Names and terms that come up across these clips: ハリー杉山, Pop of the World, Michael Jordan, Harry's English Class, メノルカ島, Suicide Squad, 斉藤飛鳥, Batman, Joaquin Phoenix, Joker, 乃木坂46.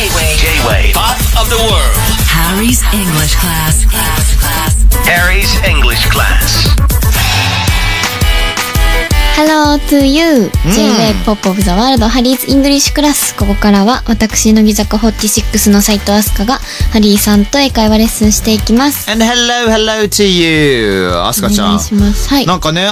J-way. Pop of the world. Harry's English class. Harry's English class. Hello to you. J-way Pop of the world. Harry's English class. ここからは私乃木坂46の斉藤飛鳥がハリーさんと英会話レッスンしていきます。And hello to you. 飛鳥ちゃん。お願いします。はい。なんかね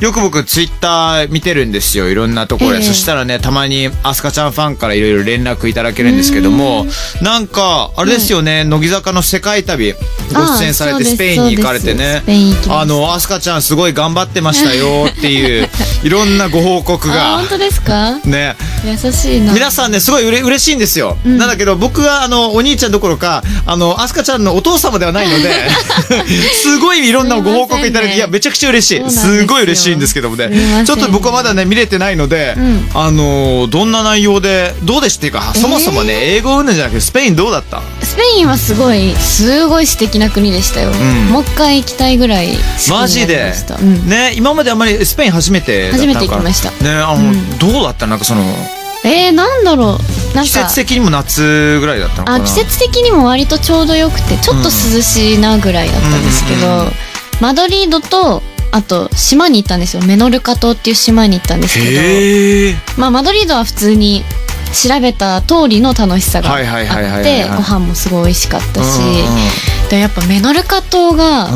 よく僕ツイッター見てるんですよ、いろんなところで、そしたらね、たまにアスカちゃんファンからいろいろ連絡いただけるんですけども、なんかあれですよね、乃木坂の世界旅ご出演されてスペインに行かれてね、アスカちゃんすごい頑張ってましたよっていういろんなご報告が。本当ですかね、優しいな。皆さんね、すごい嬉しいんですよ。なんだけど僕はお兄ちゃんどころかアスカちゃんのお父様ではないので、すごいいろんなご報告いただいて、いやめちゃくちゃ嬉しい、すごい嬉しいんですけどもね、ちょっと僕はまだね見れてないので、どんな内容でどうでしたっていうか、そもそもね英語うんぬんじゃなくてスペインどうだった？スペインはすごい素敵な国でしたよ。もう一回行きたいぐらい。マジでね、今まであんまりスペイン初めて行きましたね。どうだった？なんかそのなんだろう、なんか季節的にも夏ぐらいだったのかな。季節的にも割とちょうどよくて、ちょっと涼しいなぐらいだったんですけど、マドリードとあと島に行ったんですよ。メノルカ島っていう島に行ったんですけど、マドリードは普通に調べた通りの楽しさがあって、ご飯もすごい美味しかったし、でやっぱメノルカ島が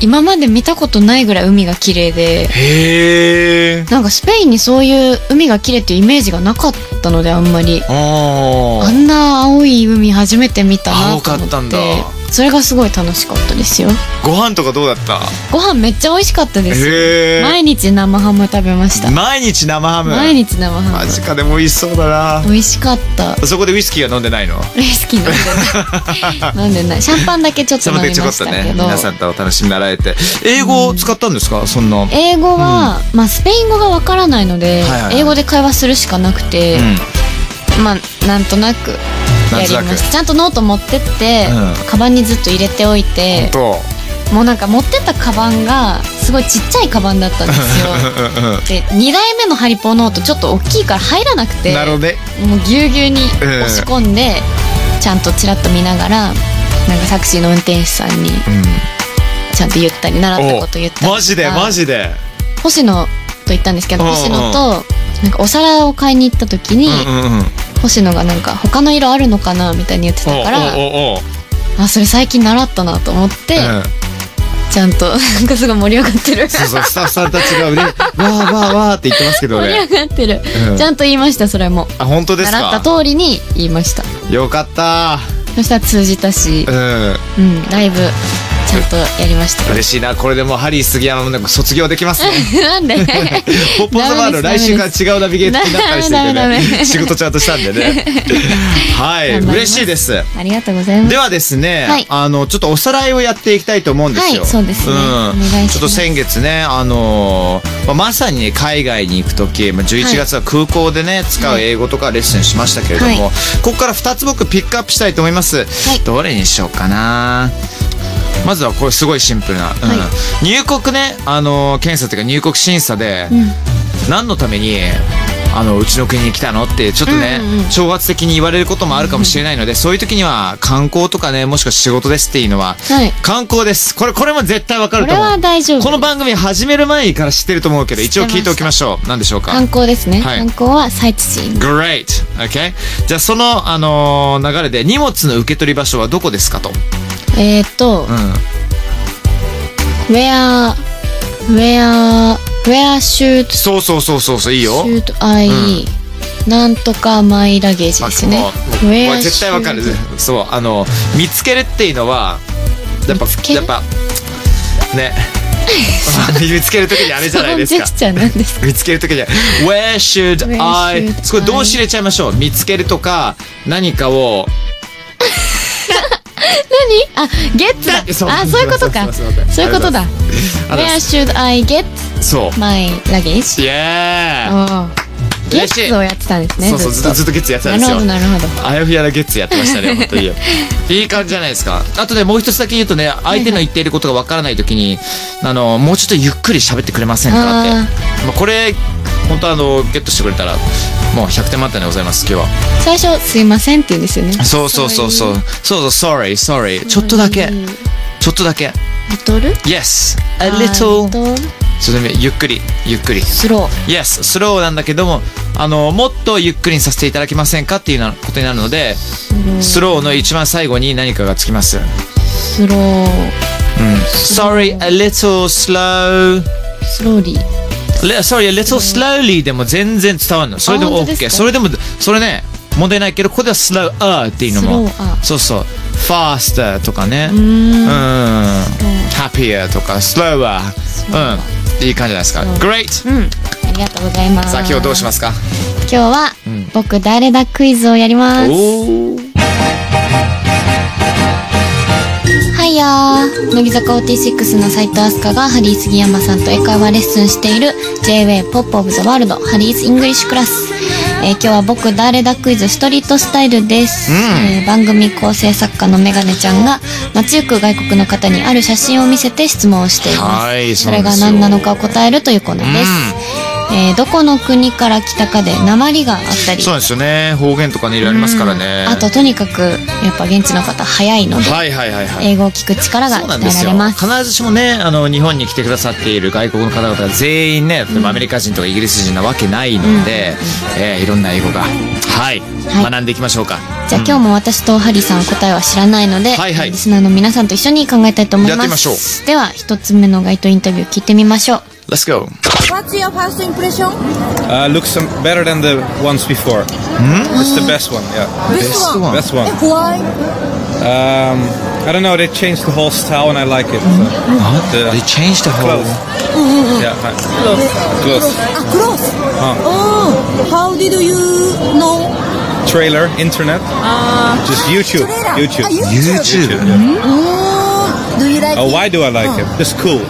今まで見たことないぐらい海が綺麗で、なんかスペインにそういう海が綺麗っていうイメージがなかったので、あんまりあんな青い海初めて見たなと思って、それがすごい楽しかったですよ。ご飯とかどうだった？ご飯めっちゃ美味しかったですよ。毎日生ハム食べました。毎日生ハム。マジか、でも美味しそうだな。美味しかった。そこでウイスキーは飲んでないの？ウイスキー飲んでない。シャンパンだけちょっと飲みましたけど。皆さんとお楽しみになられて、英語を使ったんですか？そんな。英語はまあスペイン語がわからないので、英語で会話するしかなくて、まあなんとなく。やりました。ちゃんとノート持ってって、カバンにずっと入れておいて、もうなんか持ってったカバンがすごいちっちゃいカバンだったんですよ。で2代目のハリポーノートちょっと大きいから入らなくて、もうぎゅうぎゅうに押し込んで、ちゃんとちらっと見ながら、なんかタクシーの運転手さんにちゃんと言ったり、習ったこと言ったりとか。マジで星野と行ったんですけど、星野となんかお皿を買いに行った時に、星野がなんか他の色あるのかなみたいに言ってたから、あ、それ最近習ったなと思って、ちゃんとなんかすごい盛り上がってる。そうスタッフさんたちがね、わーわーわーって言ってますけどね、盛り上がってる、ちゃんと言いました。それも、あ、本当ですか？習った通りに言いました。よかった。そしたら通じたし、ライブちゃんとやりました。嬉しいな。これでもうハリー杉山もなんか卒業できますね。なんで？ポッポザワール来週から違うナビゲーターになったりしててね、仕事ちゃんとしたんでね。はい、嬉しいです。ありがとうございます。ではですね、ちょっとおさらいをやっていきたいと思うんですよ。そうですね。ちょっと先月ね、まさに海外に行くとき、11月は空港でね使う英語とかレッスンしましたけれども、ここから2つ僕ピックアップしたいと思います。どれにしようかな。まずはこれすごいシンプルな、入国ね、検査というか入国審査で、何のためにうちの国に来たのってちょっとね、挑発的に言われることもあるかもしれないので、そういう時には観光とかね、もしくは仕事ですっていうのは、観光です。これも絶対わかると思う。これは大丈夫。この番組始める前から知ってると思うけど、一応聞いておきましょう。何でしょうか？観光ですね。観光はサイトシーイング。 Great、okay? じゃあその、流れで荷物の受け取り場所はどこですかと。where should そういいよ。なんとかマイラゲージですね。絶対わかる。そう、見つけるっていうのはやっぱね、見つけるときにあれじゃないですか。見つけるときに where should I、 そこ動詞入れちゃいましょう。見つけるとか何かを何？あ、ゲッツだ。あ、そういうことか。そういうことだ。Where should I get my luggage？ ゲッツをやってたんですね。そうそう、ずっとゲッツやってたんですよ。なるほど。あやふやなゲッツやってましたね。本当にいい感じじゃないですか。あとね、もう一つだけ言うとね、相手の言っていることがわからないときに、もうちょっとゆっくり喋ってくれませんかって。これ本当はゲットしてくれたらもう100点満点でございます。今日は最初すいませんって言うんですよね。そうそうそうそうそうそう sorry sorry ちょっとだけちょっとだけ little yes a little それでゆっくりゆっくりスロー yes スローなんだけどももっとゆっくりにさせていただけませんかっていうことになるのでスローの一番最後に何かがつきます。スロー、うん、sorry a little slow slowly Sorry, a little slowly でも全然伝わるの。それでも OK。それでも、それね、問題ないけど、ここでは slower っていうのも、そうそう、faster とかね、happier とか、slower、うん、いい感じじゃないですか。Great! うん、ありがとうございます。さあ、今日どうしますか？今日は、僕誰だクイズをやります。はいやー、乃木坂46の斉藤飛鳥がハリー杉山さんと英会話レッスンしている J-way Pop of the World Harry's English Class、今日は僕誰だクイズストリートスタイルです、番組構成作家のメガネちゃんが街行く外国の方にある写真を見せて質問をしています。はい、それが何なのかを答えるというコーナーです、どこの国から来たかで訛りがあったり、そうですよね、方言とかね、いろいろありますからね、あととにかくやっぱ現地の方早いので英語を聞く力が鍛えられます。必ずしもね日本に来てくださっている外国の方々が全員ね、アメリカ人とかイギリス人なわけないので、いろんな英語がはい学んでいきましょうか。じゃあ今日も私とハリーさんは答えは知らないのでリスナーの皆さんと一緒に考えたいと思います。では一つ目の街頭インタビュー聞いてみましょう。Let's go. What's your first impression? Looks better than the ones before. It's the best one, yeah. Best one. Why? I don't know. They changed the whole style, and I like it. They changed the whole. Yeah. Clothes. Oh, how did you know? Trailer, internet. Just YouTube. Do you like it? Why do I like it? It's cool.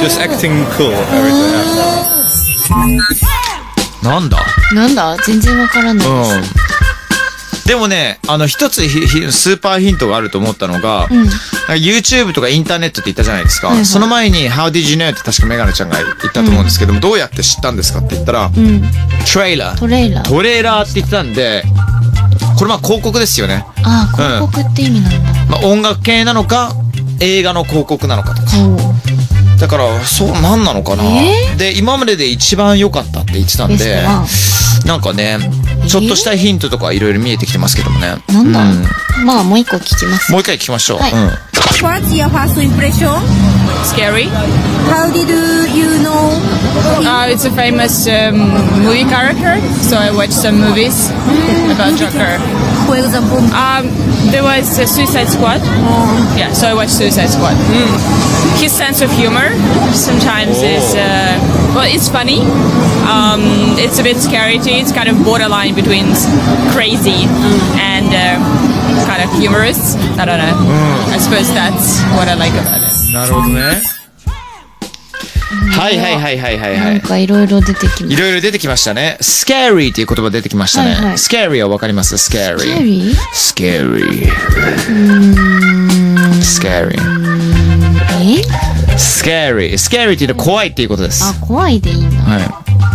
Just acting cool. なんだ全然わからないです、でもね一つスーパーヒントがあると思ったのが、YouTube とかインターネットって言ったじゃないですか、その前に「How did you know?」って確かメガネちゃんが言ったと思うんですけども、どうやって知ったんですかって言ったら「トレーラー」って言ってたんで、これまあ広告ですよね。ああ、広告って意味なんだ。まあ音楽系なのか映画の広告なのかとか。だからそうなんなのかな、で今までで一番良かったって言ってたんで、なんかね、ちょっとしたヒントとかいろいろ見えてきてますけどもね。なんだ、まあもう一個聞きます。もう一回聞きましょう。What's your first impression? Scary. How did you know? It's a famous movie character, so I watched some movies about Joker. For example? There was a Suicide Squad. Yeah, so I watched Suicide Squad. His sense of humor sometimes is it's funny. It's a bit scary too. It's kind of borderline between crazy and kind of humorous. I don't know. I suppose that's what I like about it. なるほどね。はい。なんかいろいろ出てきました。いろいろ出てきましたね。scary っていう言葉出てきましたね。scary はわかります。scary。scary っていうのは怖いっていうことです。あ、怖いでいいんだ。はい。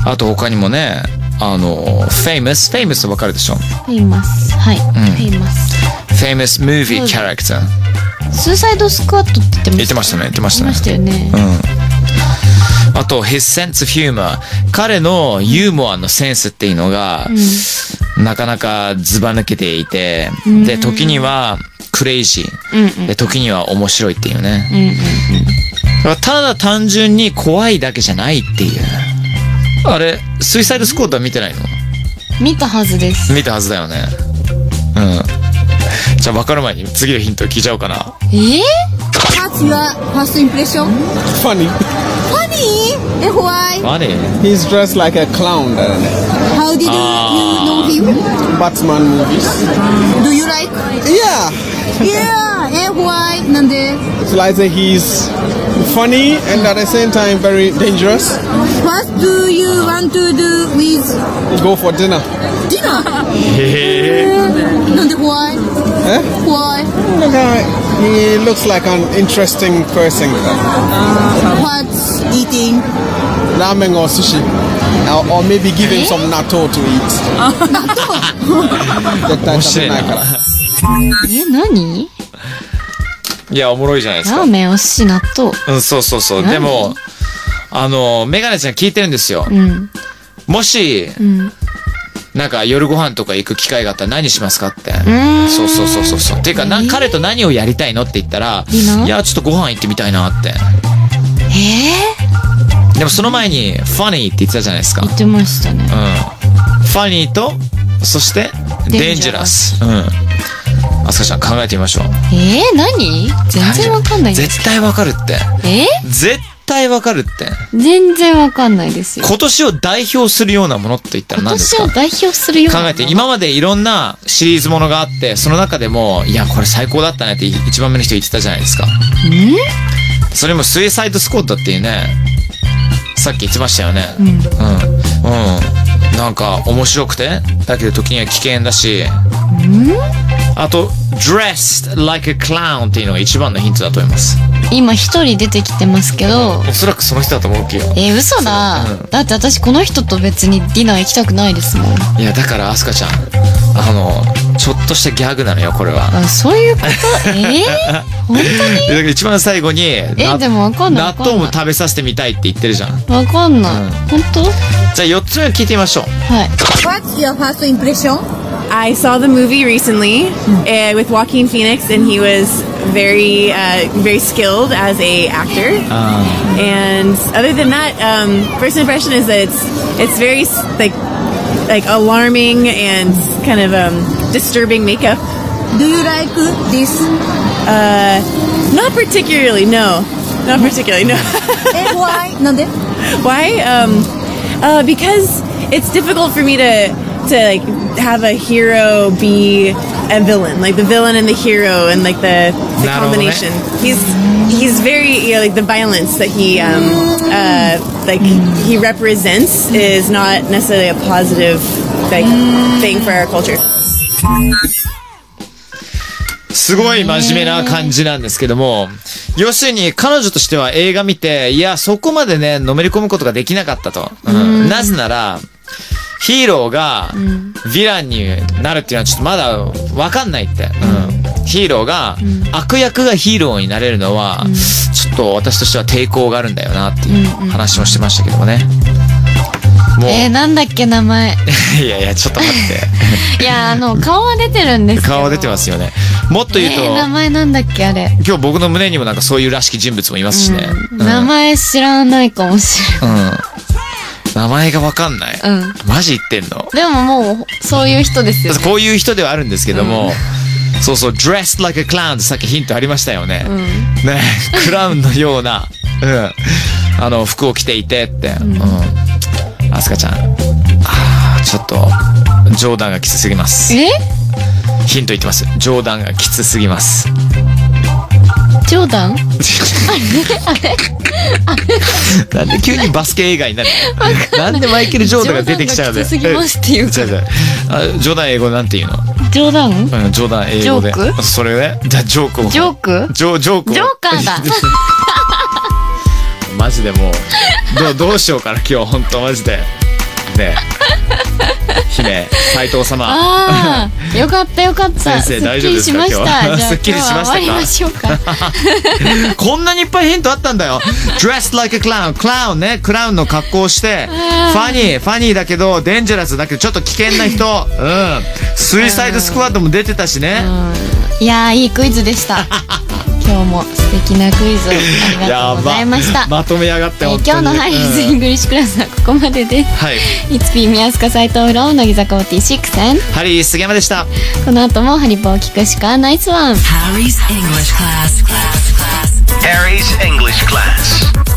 あと他にもね、famous わかるでしょ。famous はい。famous movie character。スーサイドスクワットって言ってましたね。言ってましたよね。あと his sense of humor、 彼のユーモアのセンスっていうのが、なかなかずば抜けていて、で時にはクレイジー、で時には面白いっていうね、ただ単純に怖いだけじゃないっていう。あれスイサイドスクワットは見てないの？見たはずです。見たはずだよね。じゃあ分かる前に次のヒント聞いちゃおうかな。What's your first impression? Funny? And why? Funny. He's dressed like a clown. How did you know him? Batman movies. Do you like? Yeah. Yeah. And why? Nande? It's like he's funny and at the same time very dangerous. What do you want to do with? Go for dinner. Dinner? Nande why? Why? He looks like an interesting person. What's eating? ramen or sushi, or maybe give him some natto to eat. Natto? いや、おもろいじゃないですか。ラーメン、お寿司、納豆。うん、そうそうそう。でも、メガネちゃん聞いてるんですよ。うん、もし、うん、なんか夜ご飯とか行く機会があったら何しますかって。そうそうそうそう。っていうか、彼と何をやりたいのって言ったら、いや、ちょっとご飯行ってみたいなって。でもその前に、ファニーって言ってたじゃないですか。言ってましたね。うん。ファニーと、そして、デンジャラス。うん。あすかちゃん考えてみましょう。何？全然わかんない。絶対わかるって。絶対わかるって。全然わかんないですよ。今年を代表するようなものって言ったら何ですか？今年を代表するようなもの。考えて、今までいろんなシリーズものがあって、その中でも、いや、これ最高だったねって一番目の人言ってたじゃないですか。それもスイサイドスコッドっていうね、さっき言ってましたよね。うん。うん。なんか面白くて、だけど時には危険だし。あと、dressed like a clown っていうのが一番のヒントだと思います。今一人出てきてますけど。おそらくその人だと思うけど。嘘だ。だって私この人と別にディナー行きたくないですもん。いや、だから、あすかちゃん、ちょっとしたギャグなのよ、これは。あ、そういうこと？本当に？一番最後に、でもわかんない。納豆も食べさせてみたいって言ってるじゃん。わかんない。本当？じゃあ、4つ目聞いてみましょう。はい。What's your first impression?I saw the movie recently with Joaquin Phoenix, and he was very, very skilled as an actor. And other than that, first impression is that it's very like alarming and kind of disturbing makeup. Do you like this? Not particularly. No, not particularly. No. Why? Why? Because it's difficult for me to like have a hero be a villain, like the villain and the hero, and like the combination. He's very, like the violence that he like he represents is not necessarily a positive like thing for our culture. すごい真面目な感じなんですけども、要するに彼女としては映画見て、いやそこまでねのめり込むことができなかったと。なぜなら。ヒーローがヴィランになるっていうのはちょっとまだわかんないって。ヒーローが、悪役がヒーローになれるのは、ちょっと私としては抵抗があるんだよなっていう話もしてましたけどもね。なんだっけ名前。いやいや、ちょっと待って。いや、顔は出てるんですけど。顔は出てますよね。もっと言うと。名前なんだっけあれ。今日僕の胸にもなんかそういうらしき人物もいますしね。名前知らないかもしれない。名前が分かんない、マジ言ってんの？でももうそういう人ですよね。こういう人ではあるんですけども、そうそう「dressed like a clown」ってさっきヒントありましたよね。ね、クラウンのような、服を着ていてって、あすかちゃん、ちょっと冗談がきつすぎます。ヒント言ってます。冗談がきつすぎます。冗談？あれあれなんで急にバスケ映画になるの？なんでマイケル・ジョーダンが出てきちゃうの？冗談がきつすぎますっていうか。冗談英語なんて言うの？冗談？うん、冗談英語で。ジョーク？それね。じゃあジョークを。ジョーク？ジョーカーだ。マジでもう、どうしようかな今日、ほんとマジで。ねえ。姫、斎藤様。ああ、よかったよかった。先生、大丈夫ですか今日。すっきりしましたか？終わりましょうか。こんなにいっぱいヒントあったんだよ。dressed like a clown。クラウンね、クラウンの格好をして、ファニーだけど、デンジャラスだけど、ちょっと危険な人。スイサイドスクワッドも出てたしね。いやー、いいクイズでした。今日も素敵なクイズをありがとうございました。まとめ上がって本当に今日のHarry's English Classはここまでです。It's P宮塚斉藤フロー乃木坂46andハリー杉山でした。この後もハリポを聞くしかないっすわん。Harry's English Class